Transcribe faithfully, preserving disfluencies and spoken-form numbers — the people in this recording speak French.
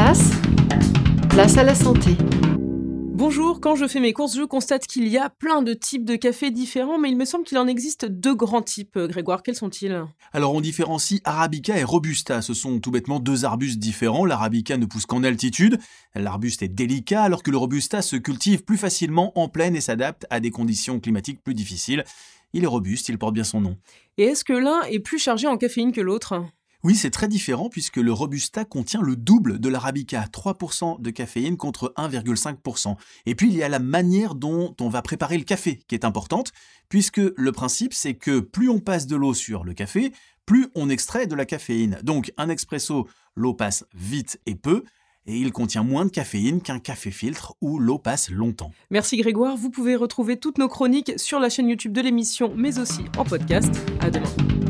place, place à la santé. Bonjour, quand je fais mes courses, je constate qu'il y a plein de types de cafés différents, mais il me semble qu'il en existe deux grands types. Grégoire, quels sont-ils ? Alors on différencie Arabica et Robusta. Ce sont tout bêtement deux arbustes différents. L'Arabica ne pousse qu'en altitude, l'arbuste est délicat, alors que le Robusta se cultive plus facilement en plaine et s'adapte à des conditions climatiques plus difficiles. Il est robuste, il porte bien son nom. Et est-ce que l'un est plus chargé en caféine que l'autre ? Oui, c'est très différent puisque le Robusta contient le double de l'Arabica, trois pour cent de caféine contre un virgule cinq pour cent. Et puis il y a la manière dont on va préparer le café qui est importante, puisque le principe c'est que plus on passe de l'eau sur le café, plus on extrait de la caféine. Donc un expresso, l'eau passe vite et peu, et il contient moins de caféine qu'un café filtre où l'eau passe longtemps. Merci Grégoire, vous pouvez retrouver toutes nos chroniques sur la chaîne YouTube de l'émission, mais aussi en podcast. À demain.